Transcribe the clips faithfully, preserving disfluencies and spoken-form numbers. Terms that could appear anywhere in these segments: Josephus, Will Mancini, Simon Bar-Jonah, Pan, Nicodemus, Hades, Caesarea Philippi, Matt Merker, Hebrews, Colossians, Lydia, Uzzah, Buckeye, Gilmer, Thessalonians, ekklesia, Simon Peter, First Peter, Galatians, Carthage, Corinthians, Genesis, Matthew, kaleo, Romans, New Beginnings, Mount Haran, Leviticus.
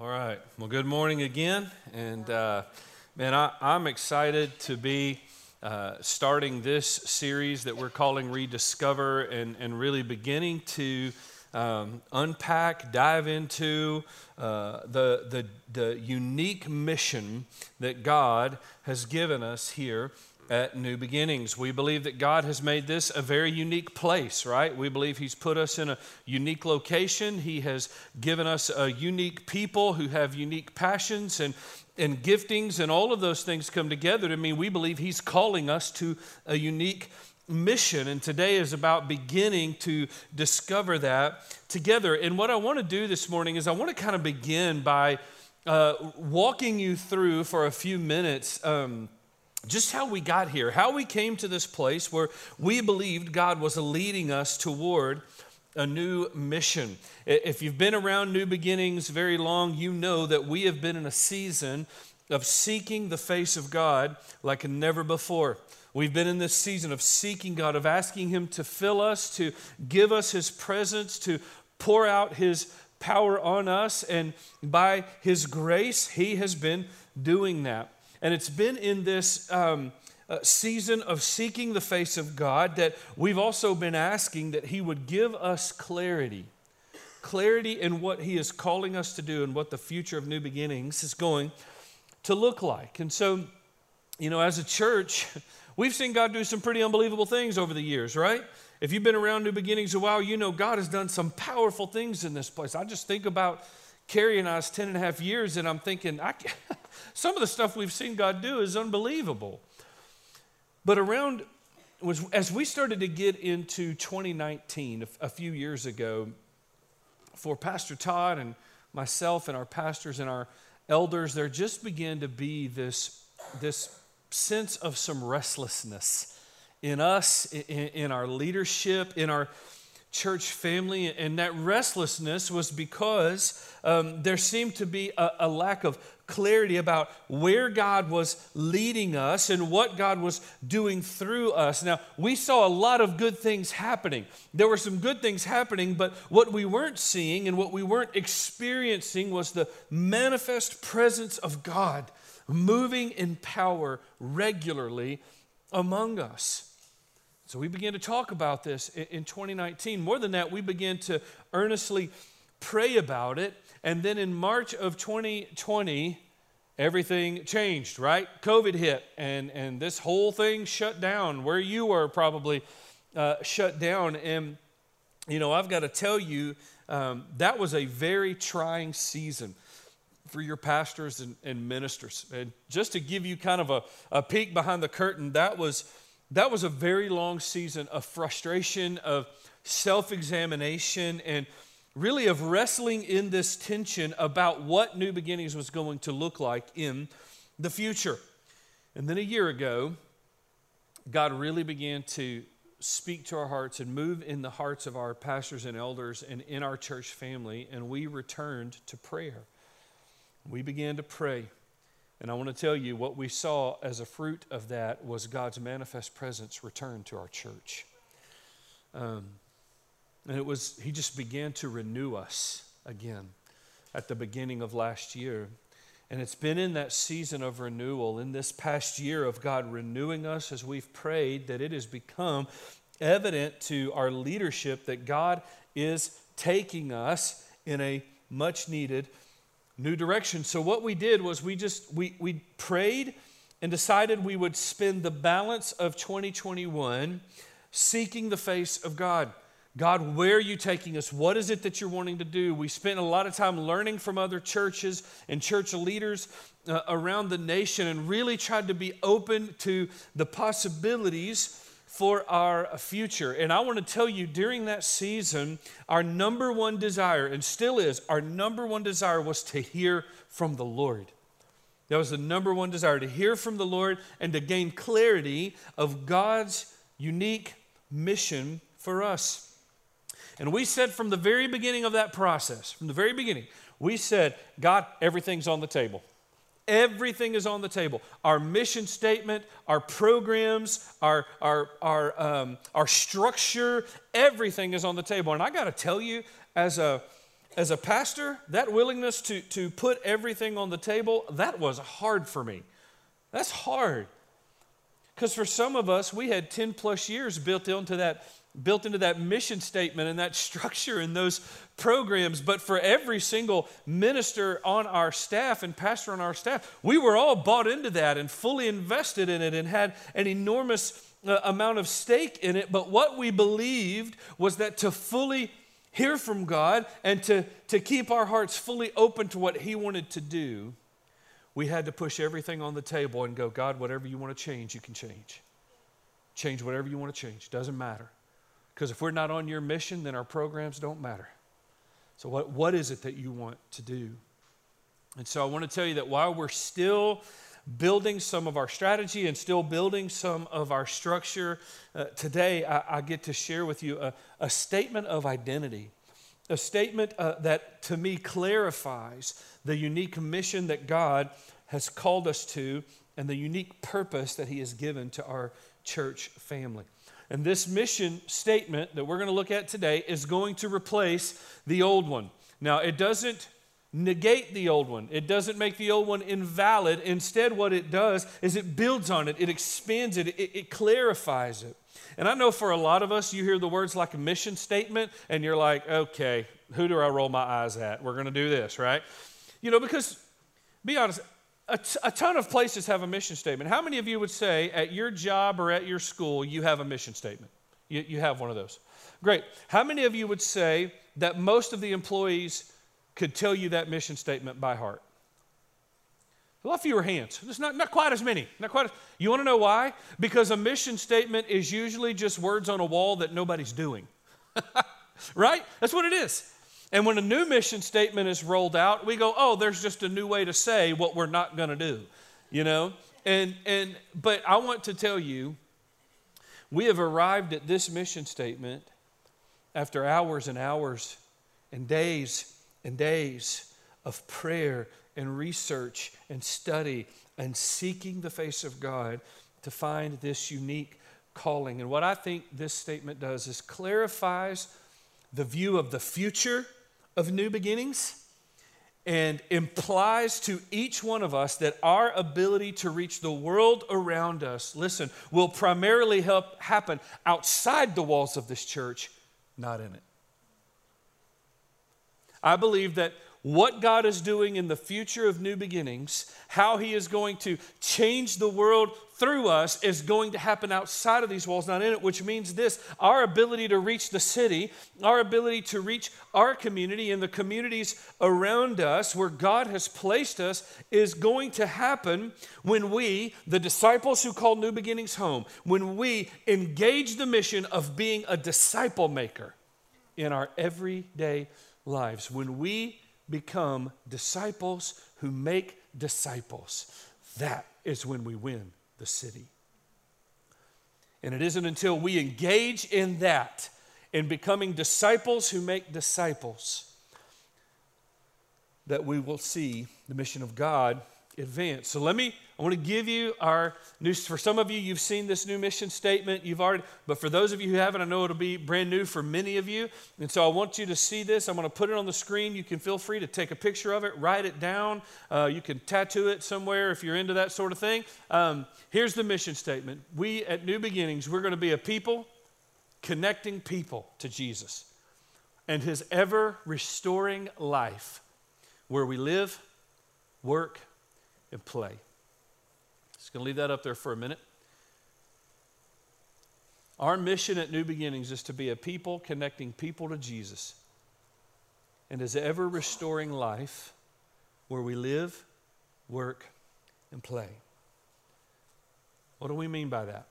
All right. Well, good morning again. And uh, man, I, I'm excited to be uh, starting this series that we're calling Rediscover and, and really beginning to um, unpack, dive into uh, the, the, the unique mission that God has given us here at New Beginnings. We believe that God has made this a very unique place, right? We believe He's put us in a unique location. He has given us a unique people who have unique passions and, and giftings, and all of those things come together to mean we believe He's calling us to a unique mission. And today is about beginning to discover that together. And what I want to do this morning is I want to kind of begin by uh, walking you through for a few minutes um, just how we got here, how we came to this place where we believed God was leading us toward a new mission. If you've been around New Beginnings very long, you know that we have been in a season of seeking the face of God like never before. We've been in this season of seeking God, of asking Him to fill us, to give us His presence, to pour out His power on us. And by His grace, He has been doing that. And it's been in this um, uh, season of seeking the face of God that we've also been asking that He would give us clarity. Clarity in what He is calling us to do and what the future of New Beginnings is going to look like. And so, you know, as a church, we've seen God do some pretty unbelievable things over the years, right? If you've been around New Beginnings a while, you know God has done some powerful things in this place. I just think about Carrie and I's ten and a half years, and I'm thinking, I can't, some of the stuff we've seen God do is unbelievable. But around, was, as we started to get into twenty nineteen, a, a few years ago, for Pastor Todd and myself and our pastors and our elders, there just began to be this, this sense of some restlessness in us, in, in our leadership, in our church family, and that restlessness was because um, there seemed to be a, a lack of clarity about where God was leading us and what God was doing through us. Now, we saw a lot of good things happening. There were some good things happening, but what we weren't seeing and what we weren't experiencing was the manifest presence of God moving in power regularly among us. So we began to talk about this in twenty nineteen. More than that, we began to earnestly pray about it. And then in March of twenty twenty, everything changed, right? COVID hit, and, and this whole thing shut down. Where you were probably uh, shut down. And, you know, I've got to tell you, um, that was a very trying season for your pastors and, and ministers. And just to give you kind of a, a peek behind the curtain, that was... That was a very long season of frustration, of self-examination, and really of wrestling in this tension about what New Beginnings was going to look like in the future. And then a year ago, God really began to speak to our hearts and move in the hearts of our pastors and elders and in our church family, and we returned to prayer. We began to pray. And I want to tell you what we saw as a fruit of that was God's manifest presence return to our church. Um, and it was, He just began to renew us again at the beginning of last year. And it's been in that season of renewal, in this past year of God renewing us as we've prayed, that it has become evident to our leadership that God is taking us in a much needed new direction. So what we did was we just, we we prayed and decided we would spend the balance of twenty twenty-one seeking the face of God. God, where are you taking us? What is it that you're wanting to do? We spent a lot of time learning from other churches and church leaders uh, around the nation and really tried to be open to the possibilities for our future. And I want to tell you, during that season, our number one desire, and still is, our number one desire was to hear from the Lord. That was the number one desire, to hear from the Lord and to gain clarity of God's unique mission for us. And we said from the very beginning of that process, from the very beginning, we said, God, everything's on the table. Everything is on the table. Our mission statement, our programs, our our our um, our structure, everything is on the table. And I got to tell you, as a as a pastor, that willingness to, to put everything on the table, that was hard for me. That's hard. Because for some of us, we had ten plus years built into that built into that mission statement and that structure and those programs. But for every single minister on our staff and pastor on our staff, we were all bought into that and fully invested in it and had an enormous uh, amount of stake in it. But what we believed was that to fully hear from God and to, to keep our hearts fully open to what He wanted to do, we had to push everything on the table and go, God, whatever you want to change, you can change. Change whatever you want to change. Doesn't matter. Because if we're not on your mission, then our programs don't matter. So what, what is it that you want to do? And so I want to tell you that while we're still building some of our strategy and still building some of our structure, uh, today I, I get to share with you a, a statement of identity. A statement uh, that, to me, clarifies the unique mission that God has called us to and the unique purpose that He has given to our church family. And this mission statement that we're going to look at today is going to replace the old one. Now, it doesn't negate the old one. It doesn't make the old one invalid. Instead, what it does is it builds on it. It expands it. It, it clarifies it. And I know for a lot of us, you hear the words like a mission statement, and you're like, okay, who do I roll my eyes at? We're going to do this, right? You know, because, be honest, a, t- a ton of places have a mission statement. How many of you would say at your job or at your school, you have a mission statement? You, you have one of those. Great. How many of you would say that most of the employees could tell you that mission statement by heart? A lot fewer hands. It's not, not quite as many. Not quite as, you want to know why? Because a mission statement is usually just words on a wall that nobody's doing. Right? That's what it is. And when a new mission statement is rolled out, we go, oh, there's just a new way to say what we're not going to do. You know? And and but I want to tell you, we have arrived at this mission statement after hours and hours and days and days of prayer and research and study and seeking the face of God to find this unique calling. And what I think this statement does is clarifies the view of the future of New Beginnings and implies to each one of us that our ability to reach the world around us, listen, will primarily help happen outside the walls of this church, not in it. I believe that what God is doing in the future of New Beginnings, how He is going to change the world through us, is going to happen outside of these walls, not in it, which means this: our ability to reach the city, our ability to reach our community and the communities around us where God has placed us, is going to happen when we, the disciples who call New Beginnings home, when we engage the mission of being a disciple maker in our everyday lives, when we become disciples who make disciples. That is when we win the city. And it isn't until we engage in that, in becoming disciples who make disciples, that we will see the mission of God advance. So let me, I want to give you our new, for some of you, you've seen this new mission statement, you've already, but for those of you who haven't, I know it'll be brand new for many of you. And so I want you to see this. I'm going to put it on the screen. You can feel free to take a picture of it, write it down. Uh, you can tattoo it somewhere if you're into that sort of thing. Um, here's the mission statement. We at New Beginnings, we're going to be a people connecting people to Jesus and His ever-restoring life where we live, work, and play. Just going to leave that up there for a minute. Our mission at New Beginnings is to be a people connecting people to Jesus and His ever-restoring life where we live, work, and play. What do we mean by that?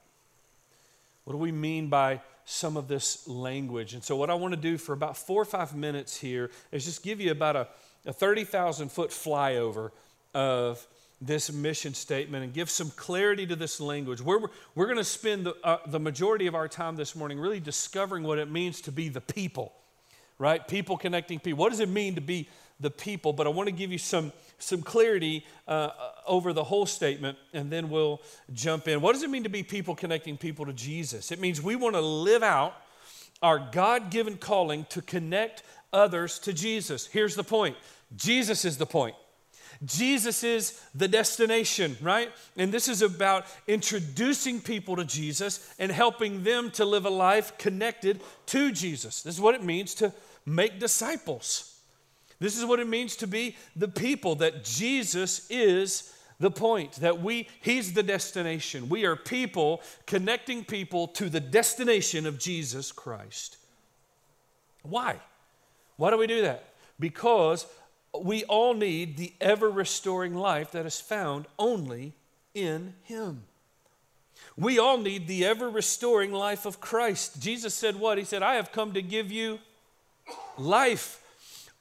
What do we mean by some of this language? And so what I want to do for about four or five minutes here is just give you about a, a thirty thousand foot flyover of this mission statement and give some clarity to this language. We're, we're going to spend the, uh, the majority of our time this morning really discovering what it means to be the people, right? People connecting people. What does it mean to be the people? But I want to give you some, some clarity uh, over the whole statement, and then we'll jump in. What does it mean to be people connecting people to Jesus? It means we want to live out our God-given calling to connect others to Jesus. Here's the point. Jesus is the point. Jesus is the destination, right? And this is about introducing people to Jesus and helping them to live a life connected to Jesus. This is what it means to make disciples. This is what it means to be the people, that Jesus is the point, that we, he's the destination. We are people connecting people to the destination of Jesus Christ. Why? Why do we do that? Because we all need the ever-restoring life that is found only in him. We all need the ever-restoring life of Christ. Jesus said what? He said, I have come to give you life,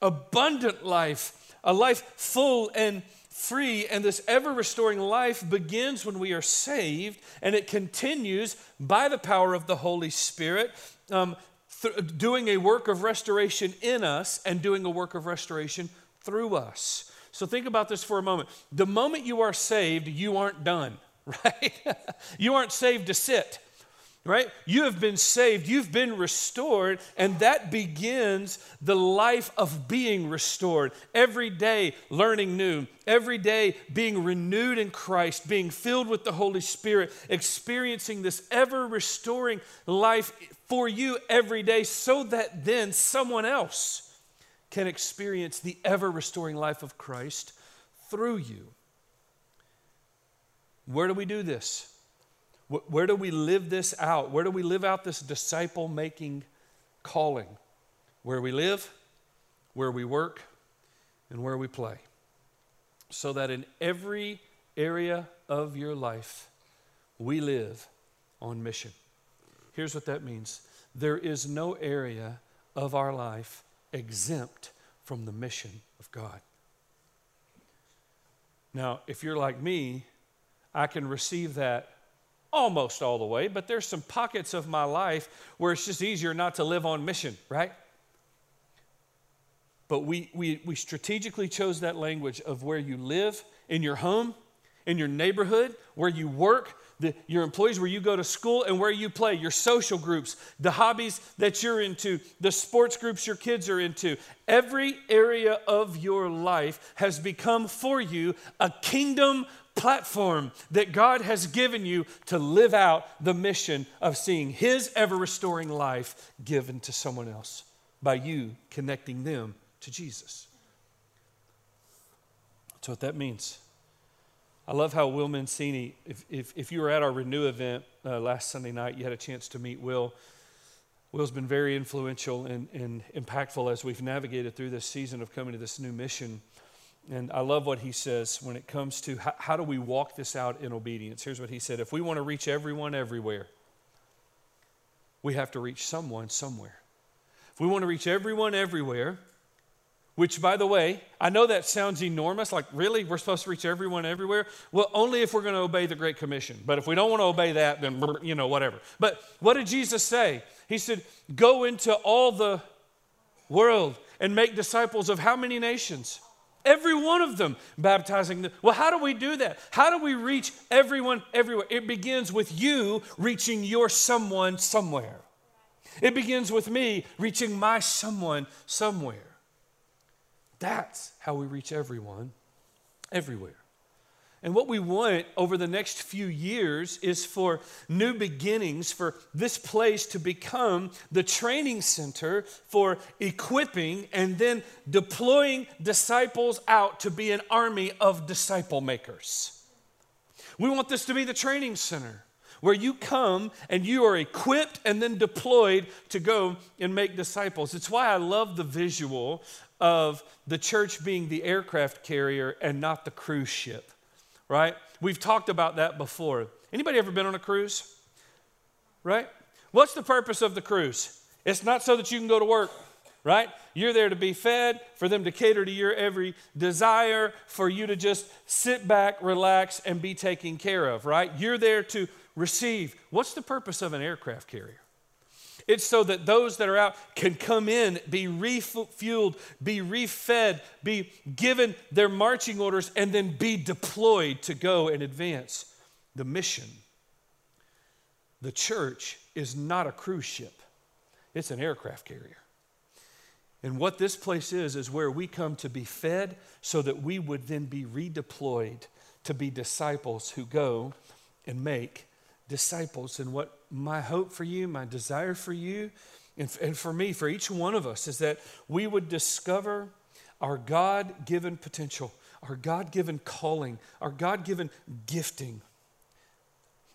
abundant life, a life full and free. And this ever-restoring life begins when we are saved, and it continues by the power of the Holy Spirit, um, th- doing a work of restoration in us and doing a work of restoration through us. So think about this for a moment. The moment you are saved, you aren't done, right? You aren't saved to sit, right? You have been saved, you've been restored, and that begins the life of being restored. Every day learning new, every day being renewed in Christ, being filled with the Holy Spirit, experiencing this ever-restoring life for you every day, so that then someone else can experience the ever-restoring life of Christ through you. Where do we do this? Where do we live this out? Where do we live out this disciple-making calling? Where we live, where we work, and where we play. So that in every area of your life, we live on mission. Here's what that means. There is no area of our life exempt from the mission of God. Now, if you're like me, I can receive that almost all the way, but there's some pockets of my life where it's just easier not to live on mission, right? But we we we strategically chose that language of where you live, in your home, in your neighborhood, where you work, the, your employees, where you go to school, and where you play, your social groups, the hobbies that you're into, the sports groups your kids are into. Every area of your life has become for you a kingdom platform that God has given you to live out the mission of seeing his ever-restoring life given to someone else by you connecting them to Jesus. That's what that means. I love how Will Mancini, if, if, if you were at our Renew event uh, last Sunday night, you had a chance to meet Will. Will's been very influential and, and impactful as we've navigated through this season of coming to this new mission. And I love what he says when it comes to how, how do we walk this out in obedience. Here's what he said. If we want to reach everyone everywhere, we have to reach someone somewhere. If we want to reach everyone everywhere, which, by the way, I know that sounds enormous, like, really? We're supposed to reach everyone everywhere? Well, only if we're going to obey the Great Commission. But if we don't want to obey that, then, you know, whatever. But what did Jesus say? He said, go into all the world and make disciples of how many nations? Every one of them, baptizing them. Well, how do we do that? How do we reach everyone everywhere? It begins with you reaching your someone somewhere. It begins with me reaching my someone somewhere. That's how we reach everyone, everywhere. And what we want over the next few years is for New Beginnings, for this place to become the training center for equipping and then deploying disciples out to be an army of disciple makers. We want this to be the training center where you come and you are equipped and then deployed to go and make disciples. It's why I love the visual of the church being the aircraft carrier and not the cruise ship, right? We've talked about that before. Anybody ever been on a cruise, right? What's the purpose of the cruise? It's not so that you can go to work, right? You're there to be fed, for them to cater to your every desire, for you to just sit back, relax, and be taken care of, right? You're there to receive. What's the purpose of an aircraft carrier? It's so that those that are out can come in, be refueled, be refed, be given their marching orders, and then be deployed to go and advance the mission. The church is not a cruise ship. It's an aircraft carrier. And what this place is, is where we come to be fed so that we would then be redeployed to be disciples who go and make disciples. And what my hope for you, my desire for you, and, and for me, for each one of us, is that we would discover our God-given potential, our God-given calling, our God-given gifting,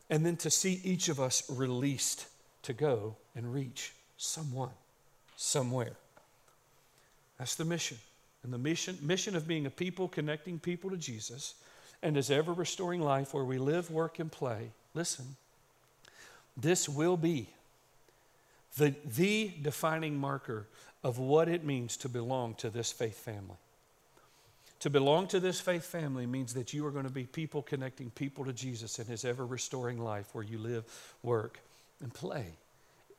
and then to see each of us released to go and reach someone, somewhere. That's the mission. And the mission, mission of being a people connecting people to Jesus and is ever restoring life where we live, work, and play. Listen, this will be the, the defining marker of what it means to belong to this faith family. To belong to this faith family means that you are going to be people connecting people to Jesus and his ever-restoring life where you live, work, and play.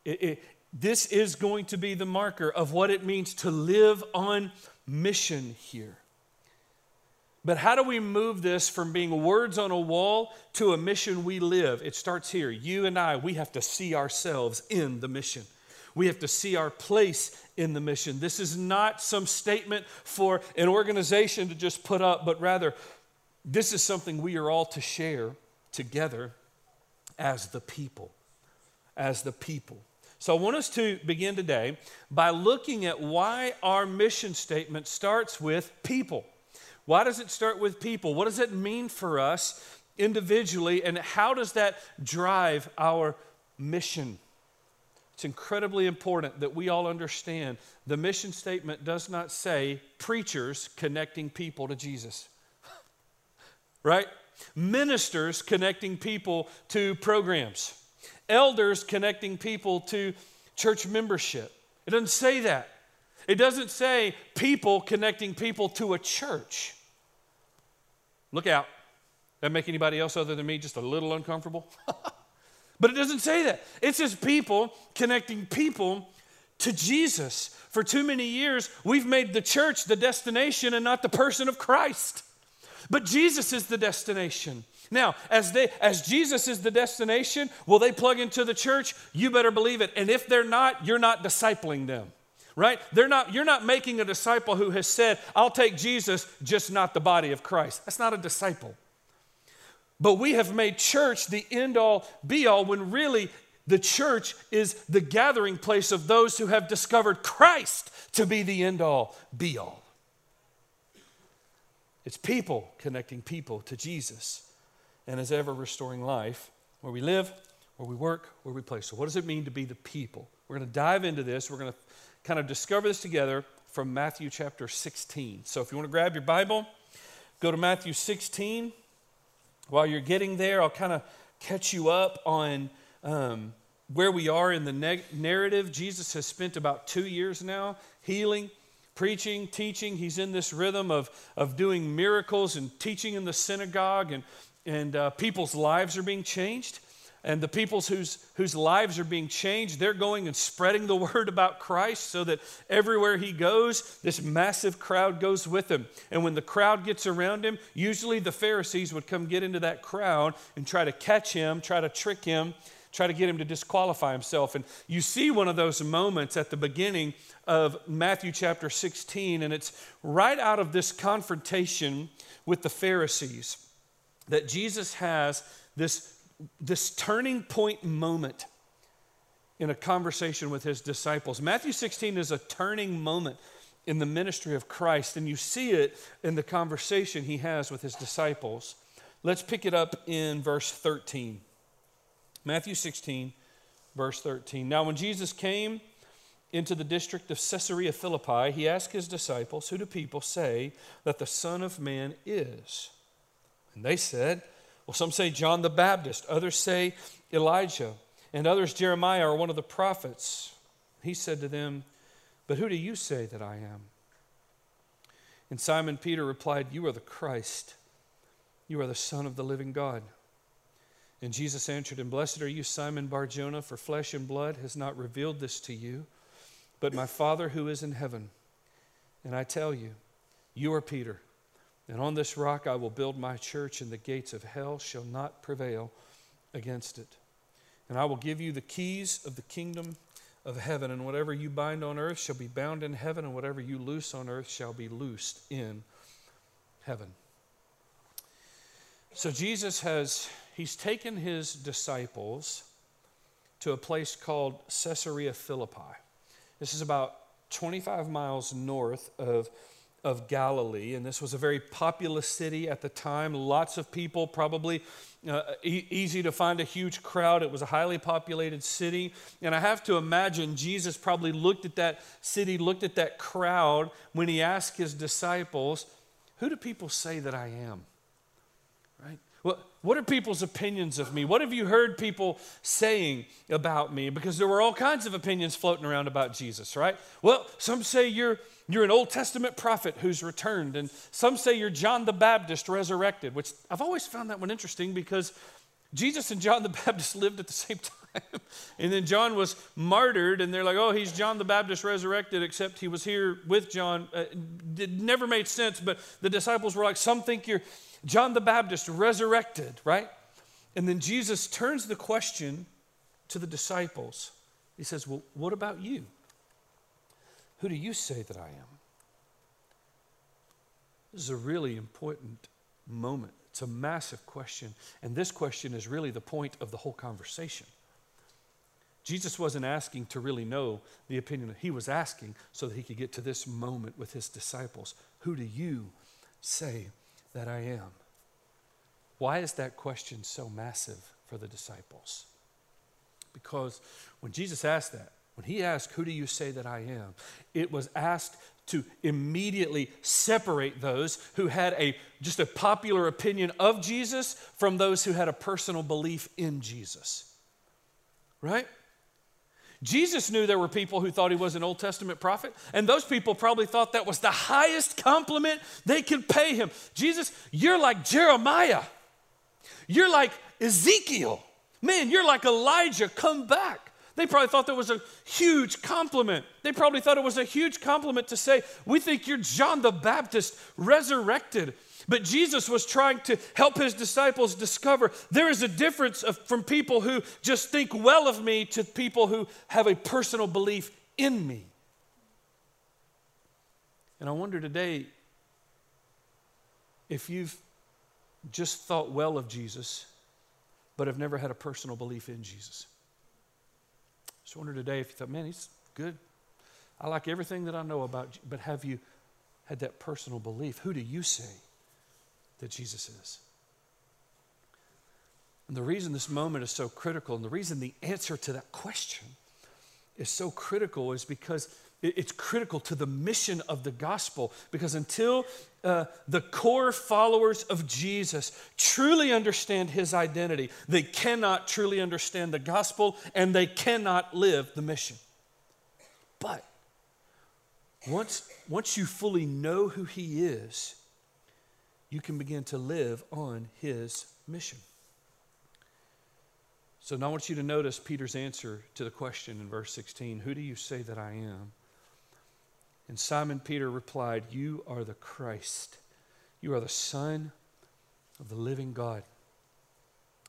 It, it, This is going to be the marker of what it means to live on mission here. But how do we move this from being words on a wall to a mission we live? It starts here. You and I, we have to see ourselves in the mission. We have to see our place in the mission. This is not some statement for an organization to just put up, but rather, this is something we are all to share together as the people, as the people. So I want us to begin today by looking at why our mission statement starts with people. Why does it start with people? What does it mean for us individually, and how does that drive our mission? It's incredibly important that we all understand the mission statement does not say preachers connecting people to Jesus, right? Ministers connecting people to programs. Elders connecting people to church membership. It doesn't say that. It doesn't say people connecting people to a church. Look out. That make anybody else other than me just a little uncomfortable? But it doesn't say that. It says people connecting people to Jesus. For too many years, we've made the church the destination and not the person of Christ. But Jesus is the destination. Now, as they, as Jesus is the destination, will they plug into the church? You better believe it. And if they're not, you're not discipling them, right? They're not, you're not making a disciple who has said, I'll take Jesus, just not the body of Christ. That's not a disciple. But we have made church the end-all, be-all, when really the church is the gathering place of those who have discovered Christ to be the end-all, be-all. It's people connecting people to Jesus and his ever-restoring life, where we live, where we work, where we play. So what does it mean to be the people? We're going to dive into this. We're going to kind of discover this together from Matthew chapter sixteen. So if you want to grab your Bible, go to Matthew sixteen. While you're getting there, I'll kind of catch you up on um, where we are in the ne- narrative. Jesus has spent about two years now healing, preaching, teaching. He's in this rhythm of, of doing miracles and teaching in the synagogue, and And uh, people's lives are being changed. And the people whose, whose lives are being changed, they're going and spreading the word about Christ so that everywhere he goes, this massive crowd goes with him. And when the crowd gets around him, usually the Pharisees would come get into that crowd and try to catch him, try to trick him, try to get him to disqualify himself. And you see one of those moments at the beginning of Matthew chapter sixteen, and it's right out of this confrontation with the Pharisees that Jesus has this, this turning point moment in a conversation with his disciples. Matthew sixteen is a turning moment in the ministry of Christ, and you see it in the conversation he has with his disciples. Let's pick it up in verse thirteen. Matthew sixteen, verse thirteen. Now when Jesus came into the district of Caesarea Philippi, he asked his disciples, "Who do people say that the Son of Man is?" And they said, well, some say John the Baptist, others say Elijah, and others Jeremiah or one of the prophets. He said to them, but who do you say that I am? And Simon Peter replied, you are the Christ. You are the Son of the living God. And Jesus answered him, blessed are you, Simon Bar-Jonah, for flesh and blood has not revealed this to you, but my Father who is in heaven. And I tell you, you are Peter. And on this rock I will build my church, and the gates of hell shall not prevail against it. And I will give you the keys of the kingdom of heaven, and whatever you bind on earth shall be bound in heaven, and whatever you loose on earth shall be loosed in heaven. So Jesus has, he's taken his disciples to a place called Caesarea Philippi. This is about twenty-five miles north of, of Galilee, and this was a very populous city at the time. Lots of people, probably uh, e- easy to find a huge crowd. It was a highly populated city, and I have to imagine Jesus probably looked at that city, looked at that crowd when he asked his disciples, who do people say that I am? Right? Well, what are people's opinions of me? What have you heard people saying about me? Because there were all kinds of opinions floating around about Jesus, right? Well, some say you're you're an Old Testament prophet who's returned, and some say you're John the Baptist resurrected, which I've always found that one interesting because Jesus and John the Baptist lived at the same time. And then John was martyred, and they're like, oh, he's John the Baptist resurrected, except he was here with John. It never made sense, but the disciples were like, some think you're John the Baptist resurrected, right? And then Jesus turns the question to the disciples. He says, well, what about you? Who do you say that I am? This is a really important moment. It's a massive question. And this question is really the point of the whole conversation. Jesus wasn't asking to really know the opinion. He was asking so that he could get to this moment with his disciples. Who do you say that I am? Why is that question so massive for the disciples? Because when Jesus asked that, when he asked, who do you say that I am? It was asked to immediately separate those who had a just a popular opinion of Jesus from those who had a personal belief in Jesus, right? Jesus knew there were people who thought he was an Old Testament prophet, and those people probably thought that was the highest compliment they could pay him. Jesus, you're like Jeremiah. You're like Ezekiel. Man, you're like Elijah. Come back. They probably thought that was a huge compliment. They probably thought it was a huge compliment to say, we think you're John the Baptist resurrected. But Jesus was trying to help his disciples discover there is a difference of, from people who just think well of me to people who have a personal belief in me. And I wonder today if you've just thought well of Jesus but have never had a personal belief in Jesus. I just wonder today if you thought, man, he's good. I like everything that I know about you. But have you had that personal belief? Who do you say that Jesus is? And the reason this moment is so critical, and the reason the answer to that question is so critical, is because it's critical to the mission of the gospel. Because until uh, the core followers of Jesus truly understand his identity, they cannot truly understand the gospel, and they cannot live the mission. But once, once you fully know who he is, you can begin to live on his mission. So now I want you to notice Peter's answer to the question in verse sixteen. Who do you say that I am? And Simon Peter replied, you are the Christ. You are the Son of the living God.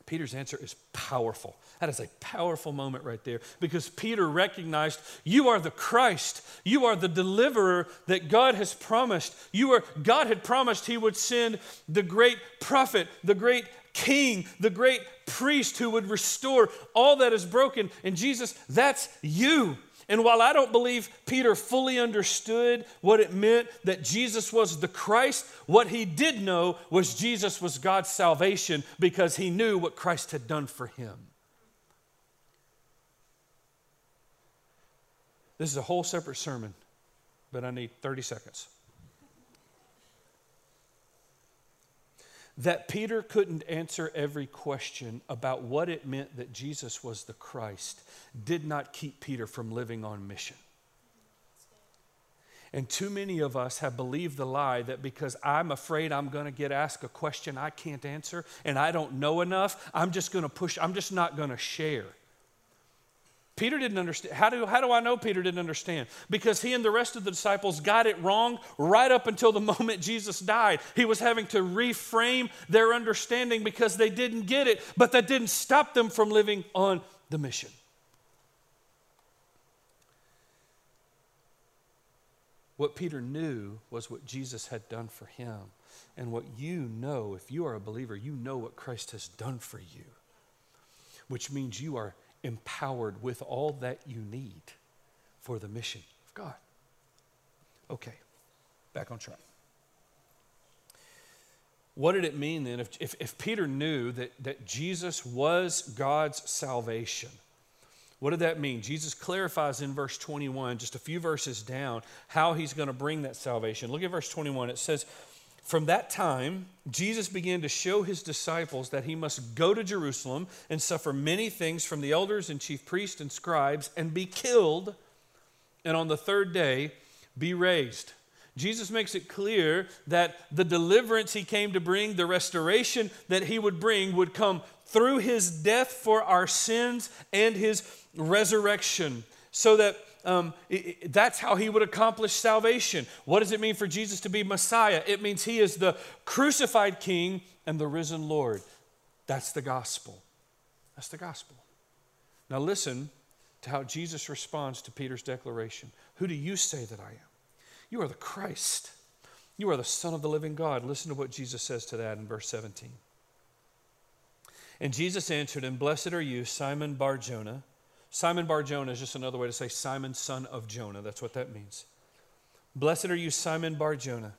Peter's answer is powerful. That is a powerful moment right there, because Peter recognized, you are the Christ. You are the deliverer that God has promised. You are, God had promised he would send the great prophet, the great king, the great priest who would restore all that is broken. And Jesus, that's you. And while I don't believe Peter fully understood what it meant that Jesus was the Christ, what he did know was Jesus was God's salvation, because he knew what Christ had done for him. This is a whole separate sermon, but I need thirty seconds. That Peter couldn't answer every question about what it meant that Jesus was the Christ did not keep Peter from living on mission. And too many of us have believed the lie that because I'm afraid I'm going to get asked a question I can't answer and I don't know enough, I'm just going to push, I'm just not going to share. Peter didn't understand. How do, how do I know Peter didn't understand? Because he and the rest of the disciples got it wrong right up until the moment Jesus died. He was having to reframe their understanding because they didn't get it, but that didn't stop them from living on the mission. What Peter knew was what Jesus had done for him. And what you know, if you are a believer, you know what Christ has done for you, which means you are empowered with all that you need for the mission of God. Okay, back on track. What did it mean then if, if, if Peter knew that, that Jesus was God's salvation? What did that mean? Jesus clarifies in verse twenty-one, just a few verses down, how he's going to bring that salvation. Look at verse twenty-one. It says, from that time, Jesus began to show his disciples that he must go to Jerusalem and suffer many things from the elders and chief priests and scribes and be killed, and on the third day be raised. Jesus makes it clear that the deliverance he came to bring, the restoration that he would bring, would come through his death for our sins and his resurrection, so that um, it, that's how he would accomplish salvation. What does it mean for Jesus to be Messiah? It means he is the crucified King and the risen Lord. That's the gospel. That's the gospel. Now listen to how Jesus responds to Peter's declaration. Who do you say that I am? You are the Christ. You are the Son of the living God. Listen to what Jesus says to that in verse seventeen. And Jesus answered, and blessed are you, Simon Bar-Jonah. Simon Bar-Jonah is just another way to say Simon, son of Jonah. That's what that means. Blessed are you, Simon Bar-Jonah,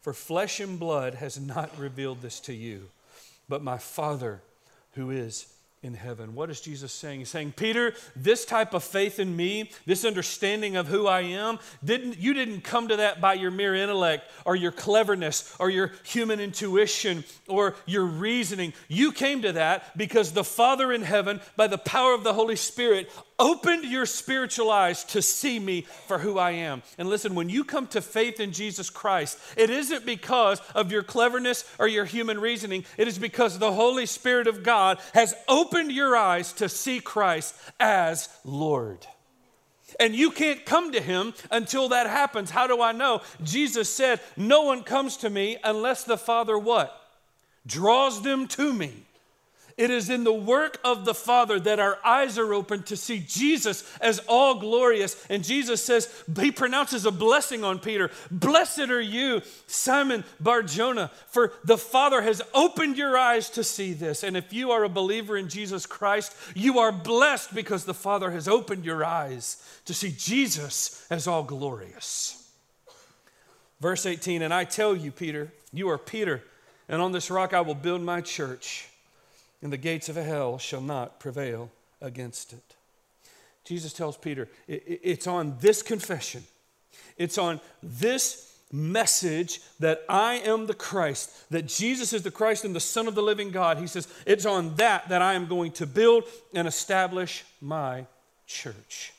for flesh and blood has not revealed this to you, but my Father who is in heaven. What is Jesus saying? He's saying, Peter, this type of faith in me, this understanding of who I am, didn't, you didn't come to that by your mere intellect or your cleverness or your human intuition or your reasoning. You came to that because the Father in heaven, by the power of the Holy Spirit, opened your spiritual eyes to see me for who I am. And listen, when you come to faith in Jesus Christ, it isn't because of your cleverness or your human reasoning. It is because the Holy Spirit of God has opened your eyes to see Christ as Lord. And you can't come to him until that happens. How do I know? Jesus said, no one comes to me unless the Father what? Draws them to me. It is in the work of the Father that our eyes are open to see Jesus as all glorious. And Jesus says, he pronounces a blessing on Peter. Blessed are you, Simon Bar-Jonah, for the Father has opened your eyes to see this. And if you are a believer in Jesus Christ, you are blessed because the Father has opened your eyes to see Jesus as all glorious. Verse eighteen, and I tell you, Peter, you are Peter, and on this rock I will build my church, and the gates of hell shall not prevail against it. Jesus tells Peter, it's on this confession, it's on this message that I am the Christ, that Jesus is the Christ and the Son of the living God. He says, it's on that that I am going to build and establish my church.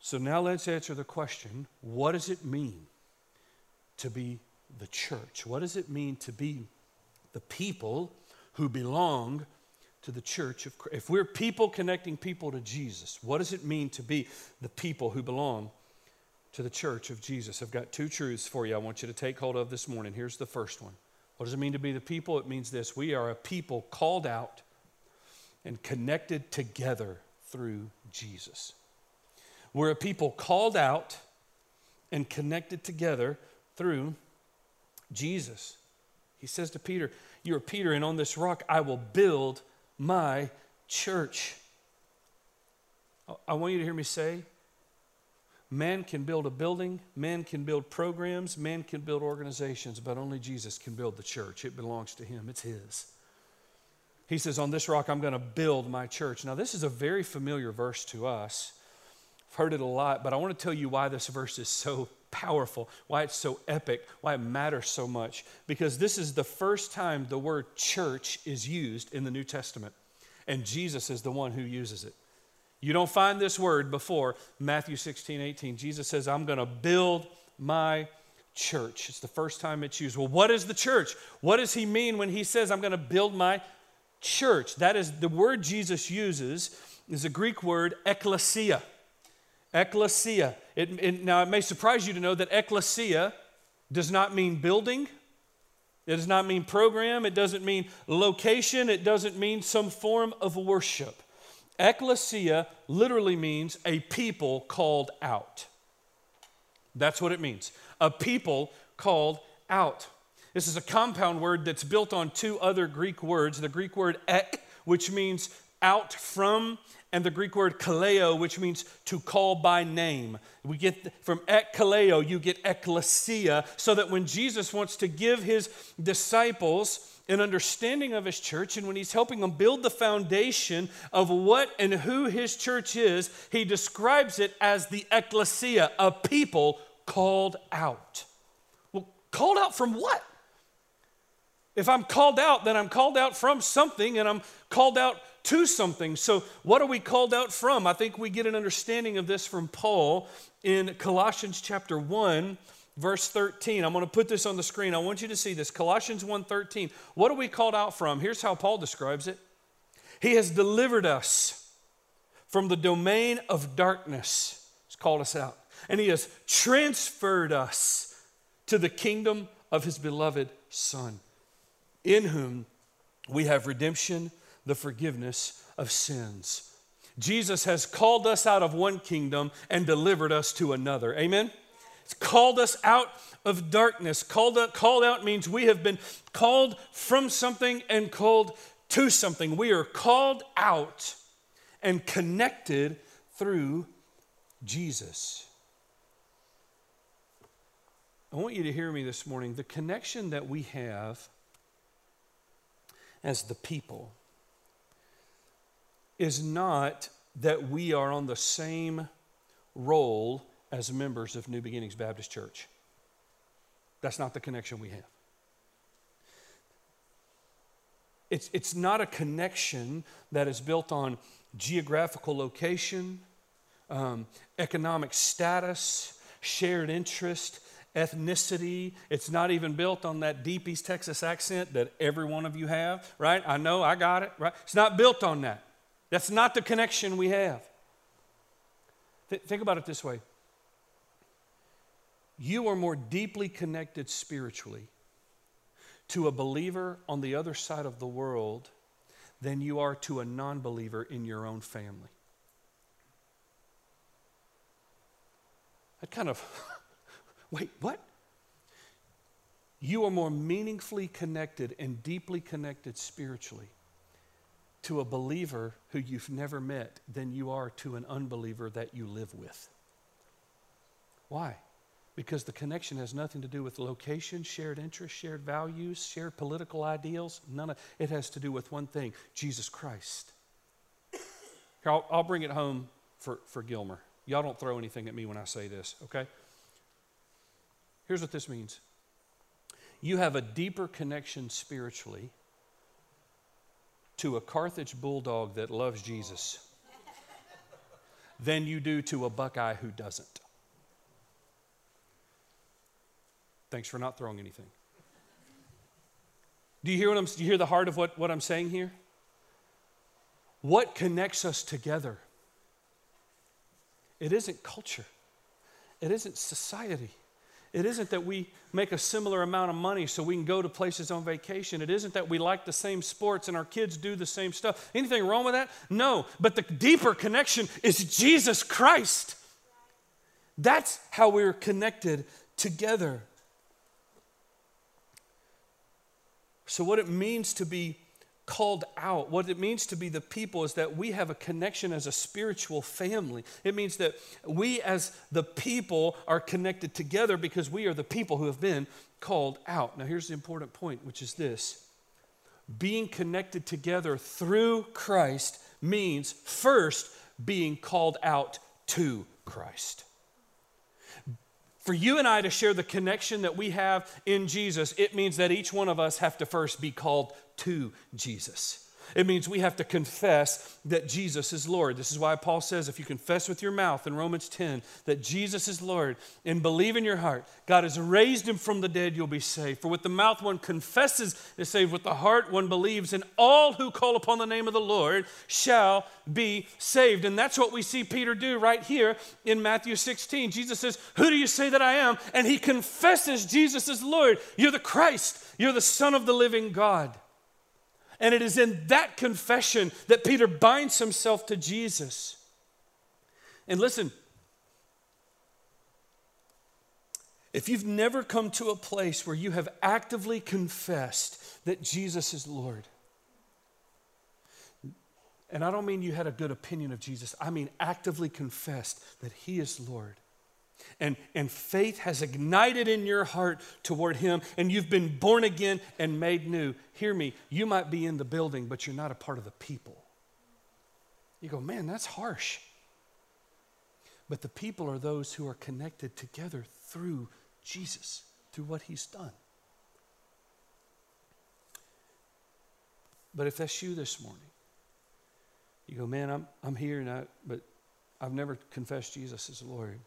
So now let's answer the question, what does it mean to be the church? What does it mean to be the people who belong to the church of Christ? If we're people connecting people to Jesus, what does it mean to be the people who belong to the church of Jesus? I've got two truths for you I want you to take hold of this morning. Here's the first one. What does it mean to be the people? It means this. We are a people called out and connected together through Jesus. We're a people called out and connected together through Jesus. He says to Peter, you are Peter, and on this rock I will build my church. I want you to hear me say, man can build a building, man can build programs, man can build organizations, but only Jesus can build the church. It belongs to him. It's his. He says, on this rock I'm going to build my church. Now, this is a very familiar verse to us. I've heard it a lot, but I want to tell you why this verse is so powerful, why it's so epic, why it matters so much, because this is the first time the word church is used in the New Testament, and Jesus is the one who uses it. You don't find this word before Matthew sixteen eighteen. Jesus says, I'm going to build my church. It's the first time it's used. Well, what is the church? What does he mean when he says, I'm going to build my church? That is, the word Jesus uses is a Greek word, ekklesia. Ecclesia. It, it, now, it may surprise you to know that ecclesia does not mean building. It does not mean program. It doesn't mean location. It doesn't mean some form of worship. Ecclesia literally means a people called out. That's what it means. A people called out. This is a compound word that's built on two other Greek words. The Greek word ek, which means out from, and the Greek word kaleo, which means to call by name. We get from ek kaleo, you get ekklesia, so that when Jesus wants to give his disciples an understanding of his church, and when he's helping them build the foundation of what and who his church is, he describes it as the ecclesia, a people called out. Well, called out from what? If I'm called out, then I'm called out from something, and I'm called out to something. So what are we called out from? I think we get an understanding of this from Paul in Colossians chapter one, verse thirteen. I'm going to put this on the screen. I want you to see this. Colossians one thirteen. What are we called out from? Here's how Paul describes it. He has delivered us from the domain of darkness. He's called us out. And he has transferred us to the kingdom of his beloved Son, in whom we have redemption, the forgiveness of sins. Jesus has called us out of one kingdom and delivered us to another. Amen? It's called us out of darkness. Called out, called out means we have been called from something and called to something. We are called out and connected through Jesus. I want you to hear me this morning. The connection that we have as the people is not that we are on the same role as members of New Beginnings Baptist Church. That's not the connection we have. It's, it's not a connection that is built on geographical location, um, economic status, shared interest, ethnicity. It's not even built on that deep East Texas accent that every one of you have, right? I know, I got it, right? It's not built on that. That's not the connection we have. Th- think about it this way. You are more deeply connected spiritually to a believer on the other side of the world than you are to a non-believer in your own family. That kind of, wait, what? You are more meaningfully connected and deeply connected spiritually to a believer who you've never met than you are to an unbeliever that you live with. Why? Because the connection has nothing to do with location, shared interests, shared values, shared political ideals. None of it has to do with one thing: Jesus Christ. Here, I'll, I'll bring it home for, for Gilmer. Y'all don't throw anything at me when I say this, okay? Here's what this means. You have a deeper connection spiritually to a Carthage bulldog that loves Jesus than you do to a Buckeye who doesn't. Thanks for not throwing anything. Do you hear what I'm? Do you hear the heart of what, what I'm saying here? What connects us together? It isn't culture. It isn't society. It isn't that we make a similar amount of money so we can go to places on vacation. It isn't that we like the same sports and our kids do the same stuff. Anything wrong with that? No. But the deeper connection is Jesus Christ. That's how we're connected together. So what it means to be called out, what it means to be the people, is that we have a connection as a spiritual family. It means that we as the people are connected together because we are the people who have been called out. Now here's the important point, which is this. Being connected together through Christ means first being called out to Christ. For you and I to share the connection that we have in Jesus, it means that each one of us have to first be called to Jesus. It means we have to confess that Jesus is Lord. This is why Paul says, if you confess with your mouth in Romans ten that Jesus is Lord and believe in your heart God has raised him from the dead, you'll be saved. For with the mouth one confesses is saved, with the heart one believes, and all who call upon the name of the Lord shall be saved. And that's what we see Peter do right here in Matthew sixteen. Jesus says, who do you say that I am? And he confesses Jesus is Lord. You're the Christ. You're the Son of the living God. And it is in that confession that Peter binds himself to Jesus. And listen, If you've never come to a place where you have actively confessed that Jesus is Lord, and I don't mean you had a good opinion of Jesus, I mean actively confessed that he is Lord, and, and faith has ignited in your heart toward him, and you've been born again and made new, hear me, you might be in the building, but you're not a part of the people. You go, man, that's harsh. But the people are those who are connected together through Jesus, through what he's done. But if that's you this morning, you go, man, I'm, I'm here, and I, but I've never confessed Jesus as Lord.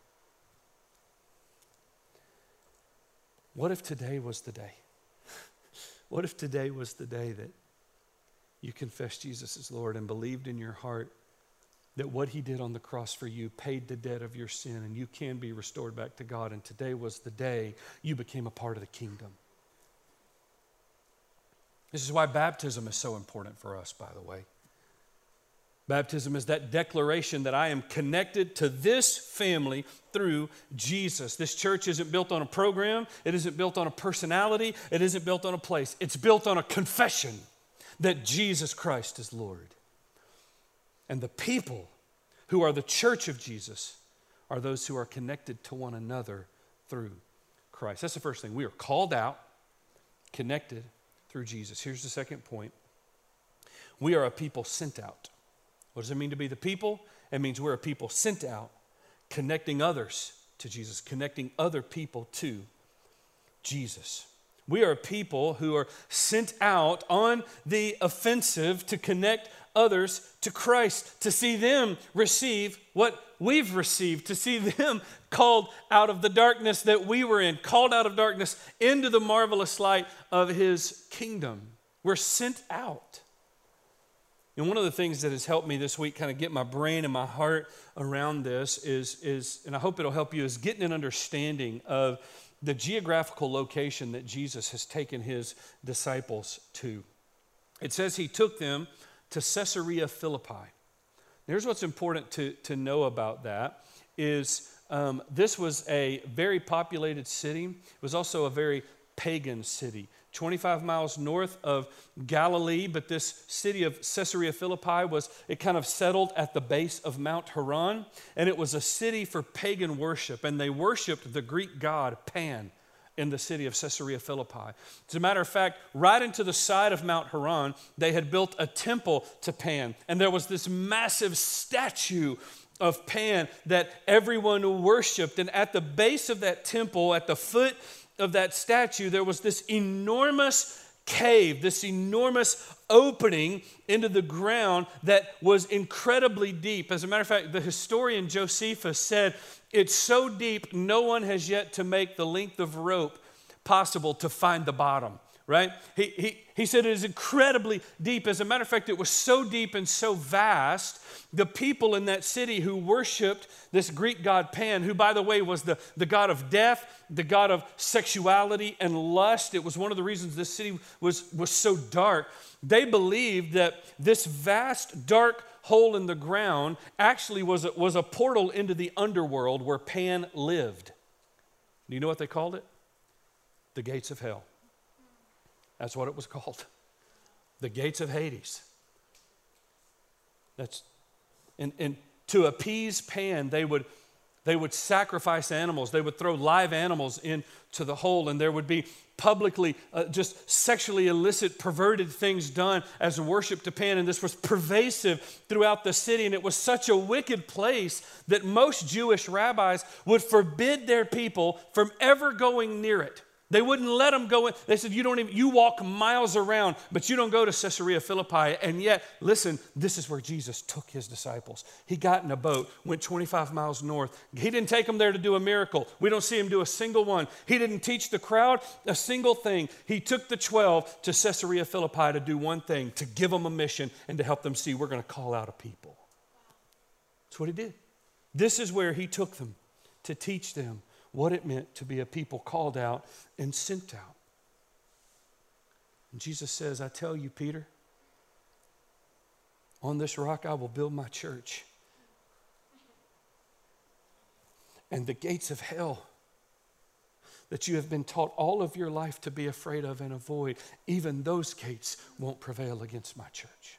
What if today was the day? What if today was the day that you confessed Jesus as Lord and believed in your heart that what he did on the cross for you paid the debt of your sin, and you can be restored back to God, and today was the day you became a part of the kingdom? This is why baptism is so important for us, by the way. Baptism is that declaration that I am connected to this family through Jesus. This church isn't built on a program. It isn't built on a personality. It isn't built on a place. It's built on a confession that Jesus Christ is Lord. And the people who are the church of Jesus are those who are connected to one another through Christ. That's the first thing. We are called out, connected through Jesus. Here's the second point. We are a people sent out. What does it mean to be the people? It means we're a people sent out, connecting others to Jesus, connecting other people to Jesus. We are a people who are sent out on the offensive to connect others to Christ, to see them receive what we've received, to see them called out of the darkness that we were in, called out of darkness into the marvelous light of his kingdom. We're sent out. And one of the things that has helped me this week kind of get my brain and my heart around this is, is, and I hope it'll help you, is getting an understanding of the geographical location that Jesus has taken his disciples to. It says he took them to Caesarea Philippi. Here's what's important to, to know about that is um, this was a very populated city. It was also a very pagan city. twenty-five miles north of Galilee, but this city of Caesarea Philippi was, it kind of settled at the base of Mount Haran, and it was a city for pagan worship, and they worshiped the Greek god Pan in the city of Caesarea Philippi. As a matter of fact, right into the side of Mount Haran, they had built a temple to Pan, and there was this massive statue of Pan that everyone worshiped, and at the base of that temple, at the foot of that statue, there was this enormous cave, this enormous opening into the ground that was incredibly deep. As a matter of fact, the historian Josephus said, it's so deep, no one has yet to make the length of rope possible to find the bottom, right? He, he, he said it is incredibly deep. As a matter of fact, it was so deep and so vast, the people in that city who worshiped this Greek god Pan, who, by the way, was the, the god of death, the god of sexuality and lust. It was one of the reasons this city was, was so dark. They believed that this vast, dark hole in the ground actually was a, was a portal into the underworld where Pan lived. Do you know what they called it? The gates of hell. That's what it was called. The gates of Hades. That's, and, and to appease Pan, they would, they would sacrifice animals. They would throw live animals into the hole, and there would be publicly uh, just sexually illicit, perverted things done as worship to Pan, and this was pervasive throughout the city, and it was such a wicked place that most Jewish rabbis would forbid their people from ever going near it. They wouldn't let them go in. They said, you don't even, you walk miles around, but you don't go to Caesarea Philippi. And yet, listen, this is where Jesus took his disciples. He got in a boat, went twenty-five miles north. He didn't take them there to do a miracle. We don't see him do a single one. He didn't teach the crowd a single thing. He took the twelve to Caesarea Philippi to do one thing, to give them a mission and to help them see we're going to call out a people. That's what he did. This is where he took them to teach them what it meant to be a people called out and sent out. And Jesus says, I tell you, Peter, on this rock I will build my church. And the gates of hell, that you have been taught all of your life to be afraid of and avoid, even those gates won't prevail against my church.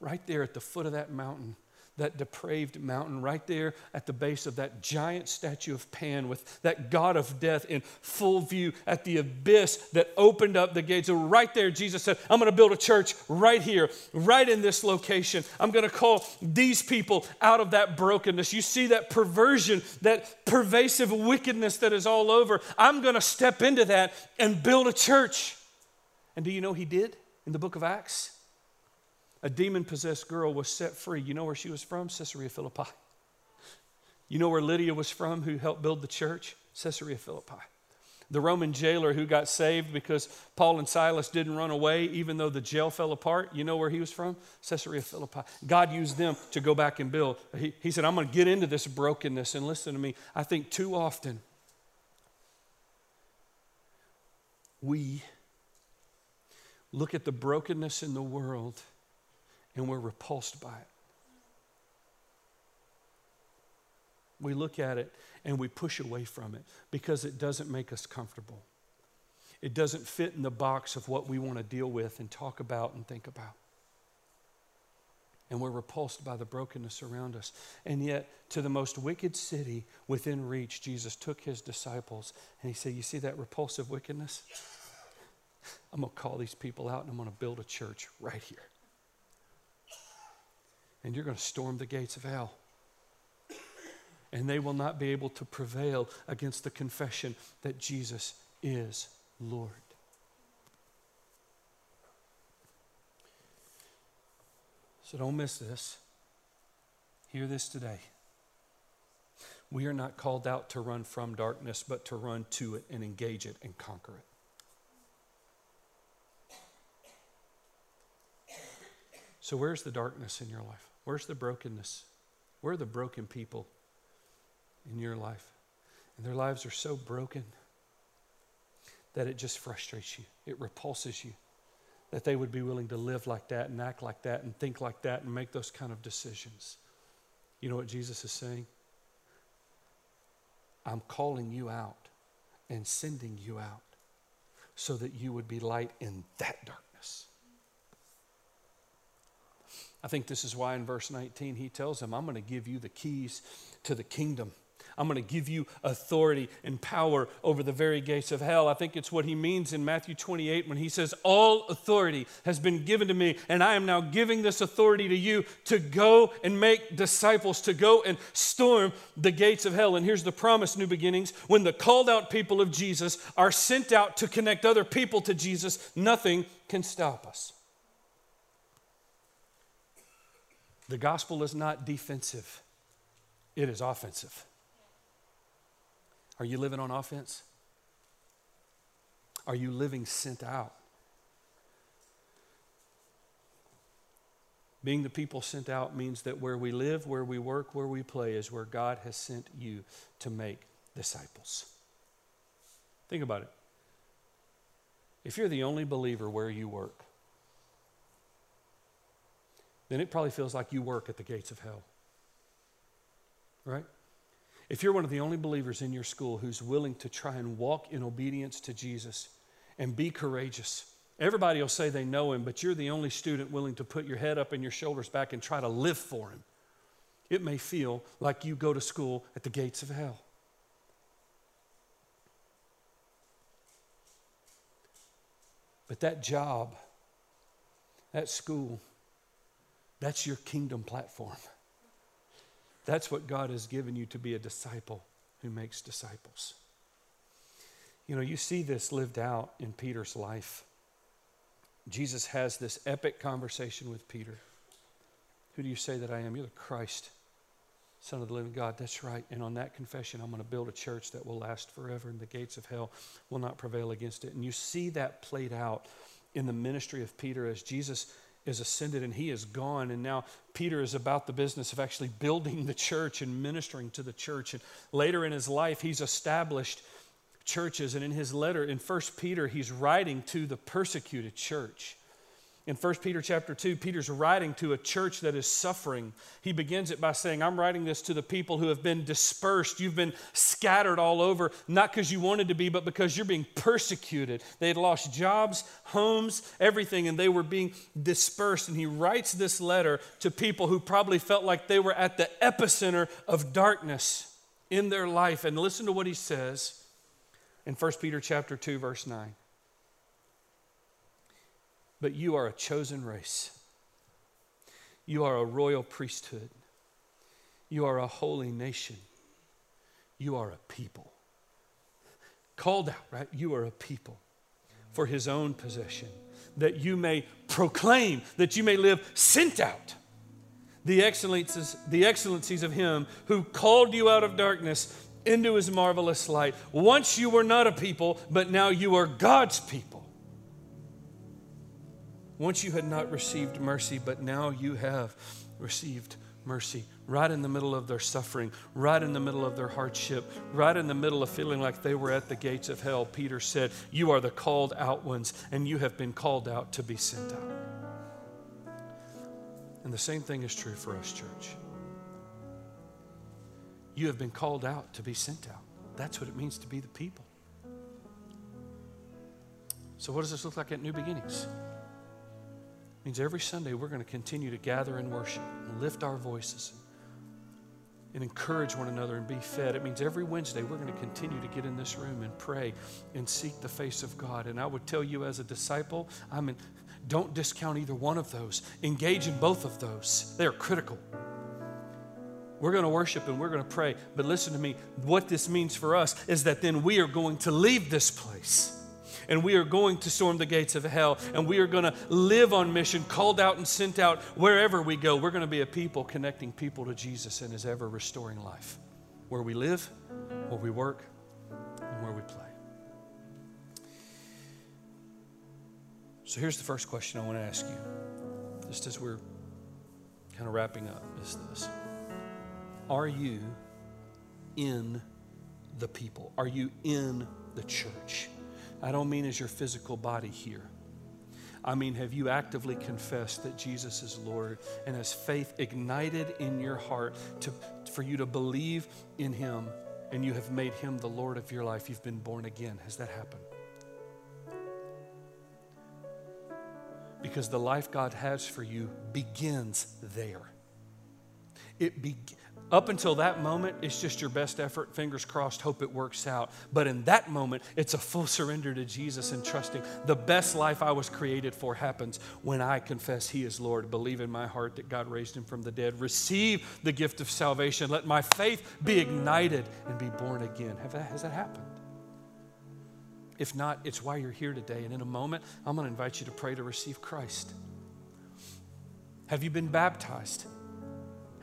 Right there at the foot of that mountain, that depraved mountain, right there at the base of that giant statue of Pan with that god of death in full view at the abyss that opened up the gates. Right there, Jesus said, I'm going to build a church right here, right in this location. I'm going to call these people out of that brokenness. You see that perversion, that pervasive wickedness that is all over. I'm going to step into that and build a church. And do you know he did in the book of Acts? A demon-possessed girl was set free. You know where she was from? Caesarea Philippi. You know where Lydia was from, who helped build the church? Caesarea Philippi. The Roman jailer who got saved because Paul and Silas didn't run away, even though the jail fell apart. You know where he was from? Caesarea Philippi. God used them to go back and build. He, he said, I'm going to get into this brokenness. And listen to me, I think too often we look at the brokenness in the world and we're repulsed by it. We look at it and we push away from it because it doesn't make us comfortable. It doesn't fit in the box of what we want to deal with and talk about and think about. And we're repulsed by the brokenness around us. And yet, to the most wicked city within reach, Jesus took his disciples and he said, you see that repulsive wickedness? I'm going to call these people out and I'm going to build a church right here. And you're going to storm the gates of hell. And they will not be able to prevail against the confession that Jesus is Lord. So don't miss this. Hear this today. We are not called out to run from darkness, but to run to it and engage it and conquer it. So where's the darkness in your life? Where's the brokenness? Where are the broken people in your life? And their lives are so broken that it just frustrates you. It repulses you that they would be willing to live like that and act like that and think like that and make those kind of decisions. You know what Jesus is saying? I'm calling you out and sending you out so that you would be light in that darkness. I think this is why in verse nineteen he tells them, I'm going to give you the keys to the kingdom. I'm going to give you authority and power over the very gates of hell. I think it's what he means in Matthew twenty-eight when he says, all authority has been given to me, and I am now giving this authority to you to go and make disciples, to go and storm the gates of hell. And here's the promise, New Beginnings. When the called out people of Jesus are sent out to connect other people to Jesus, nothing can stop us. The gospel is not defensive. It is offensive. Are you living on offense? Are you living sent out? Being the people sent out means that where we live, where we work, where we play is where God has sent you to make disciples. Think about it. If you're the only believer where you work, then it probably feels like you work at the gates of hell, right? If you're one of the only believers in your school who's willing to try and walk in obedience to Jesus and be courageous, everybody will say they know him, but you're the only student willing to put your head up and your shoulders back and try to live for him. It may feel like you go to school at the gates of hell. But that job, that school, that's your kingdom platform. That's what God has given you to be a disciple who makes disciples. You know, you see this lived out in Peter's life. Jesus has this epic conversation with Peter. Who do you say that I am? You're the Christ, Son of the living God. That's right. And on that confession, I'm going to build a church that will last forever, and the gates of hell will not prevail against it. And you see that played out in the ministry of Peter as Jesus is ascended and he is gone, and now Peter is about the business of actually building the church and ministering to the church. And later in his life, he's established churches, and in his letter in First Peter, he's writing to the persecuted church. In First Peter chapter two, Peter's writing to a church that is suffering. He begins it by saying, I'm writing this to the people who have been dispersed. You've been scattered all over, not because you wanted to be, but because you're being persecuted. They had lost jobs, homes, everything, and they were being dispersed. And he writes this letter to people who probably felt like they were at the epicenter of darkness in their life. And listen to what he says in First Peter chapter two, verse nine. But you are a chosen race. You are a royal priesthood. You are a holy nation. You are a people. Called out, right? You are a people for his own possession, that you may proclaim, that you may live sent out the excellencies, the excellencies of him who called you out of darkness into his marvelous light. Once you were not a people, but now you are God's people. Once you had not received mercy, but now you have received mercy. Right in the middle of their suffering, right in the middle of their hardship, right in the middle of feeling like they were at the gates of hell, Peter said, you are the called out ones, and you have been called out to be sent out. And the same thing is true for us, church. You have been called out to be sent out. That's what it means to be the people. So what does this look like at New Beginnings? Means every Sunday we're going to continue to gather and worship and lift our voices and encourage one another and be fed. It means every Wednesday we're going to continue to get in this room and pray and seek the face of God. And I would tell you as a disciple, I mean, don't discount either one of those. Engage in both of those. They are critical. We're going to worship and we're going to pray. But listen to me, what this means for us is that then we are going to leave this place. And we are going to storm the gates of hell. And we are going to live on mission, called out and sent out wherever we go. We're going to be a people connecting people to Jesus and his ever-restoring life. Where we live, where we work, and where we play. So here's the first question I want to ask you. Just as we're kind of wrapping up is this. Are you in the people? Are you in the church? I don't mean as your physical body here. I mean, have you actively confessed that Jesus is Lord, and has faith ignited in your heart to, for you to believe in him, and you have made him the Lord of your life? You've been born again. Has that happened? Because the life God has for you begins there. It be, up until that moment, it's just your best effort, fingers crossed, hope it works out. But in that moment, it's a full surrender to Jesus and trusting the best life I was created for happens when I confess he is Lord, believe in my heart that God raised him from the dead, receive the gift of salvation, let my faith be ignited and be born again. Have that, has that happened? If not, it's why you're here today. And in a moment, I'm going to invite you to pray to receive Christ. Have you been baptized?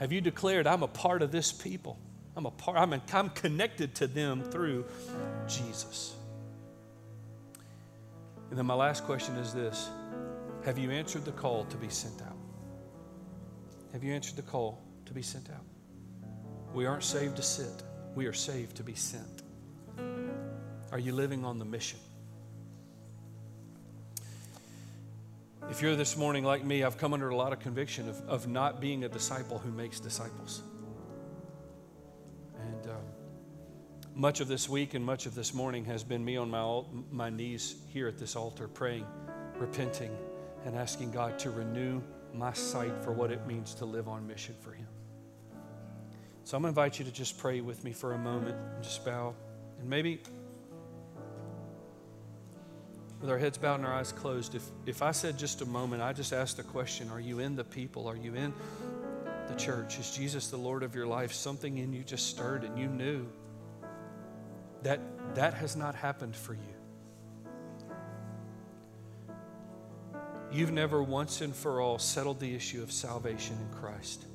Have you declared, I'm a part of this people? I'm a part, I'm, a, I'm connected to them through Jesus. And then my last question is this. Have you answered the call to be sent out? Have you answered the call to be sent out? We aren't saved to sit. We are saved to be sent. Are you living on the mission? If you're this morning like me, I've come under a lot of conviction of, of not being a disciple who makes disciples. And um, much of this week and much of this morning has been me on my, my knees here at this altar praying, repenting, and asking God to renew my sight for what it means to live on mission for him. So I'm going to invite you to just pray with me for a moment and just bow. And maybe with our heads bowed and our eyes closed, if, if I said just a moment, I just asked the question, are you in the people? Are you in the church? Is Jesus the Lord of your life? Something in you just stirred and you knew that that has not happened for you. You've never once and for all settled the issue of salvation in Christ.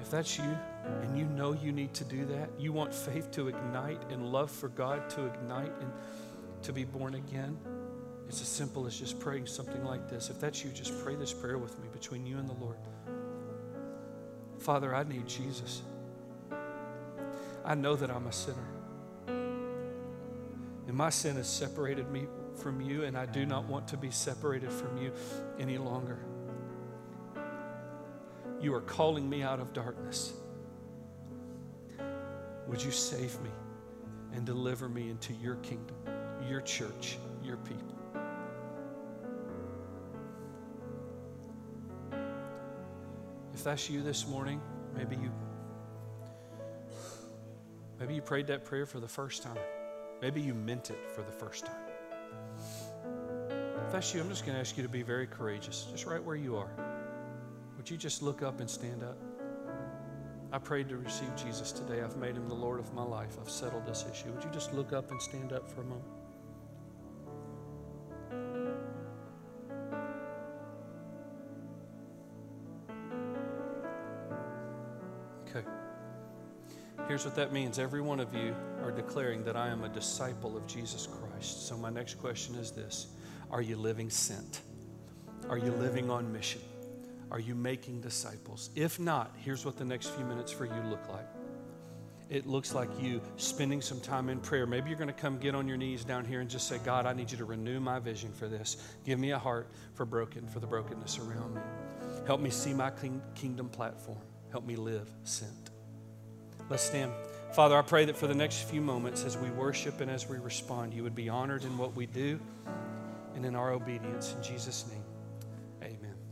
If that's you, and you know you need to do that. You want faith to ignite and love for God to ignite and to be born again. It's as simple as just praying something like this. If that's you, just pray this prayer with me between you and the Lord. Father, I need Jesus. I know that I'm a sinner. And my sin has separated me from you, and I do not want to be separated from you any longer. You are calling me out of darkness. Would you save me and deliver me into your kingdom, your church, your people? If that's you this morning, maybe you maybe you prayed that prayer for the first time. Maybe you meant it for the first time. If that's you, I'm just going to ask you to be very courageous, just right where you are. Would you just look up and stand up? I prayed to receive Jesus today. I've made him the Lord of my life. I've settled this issue. Would you just look up and stand up for a moment? Okay. Here's what that means. Every one of you are declaring that I am a disciple of Jesus Christ. So my next question is this. Are you living sent? Are you living on mission? Are you making disciples? If not, here's what the next few minutes for you look like. It looks like you spending some time in prayer. Maybe you're going to come get on your knees down here and just say, God, I need you to renew my vision for this. Give me a heart for broken, for the brokenness around me. Help me see my kingdom platform. Help me live sent. Let's stand. Father, I pray that for the next few moments as we worship and as we respond, you would be honored in what we do and in our obedience. In Jesus' name, amen.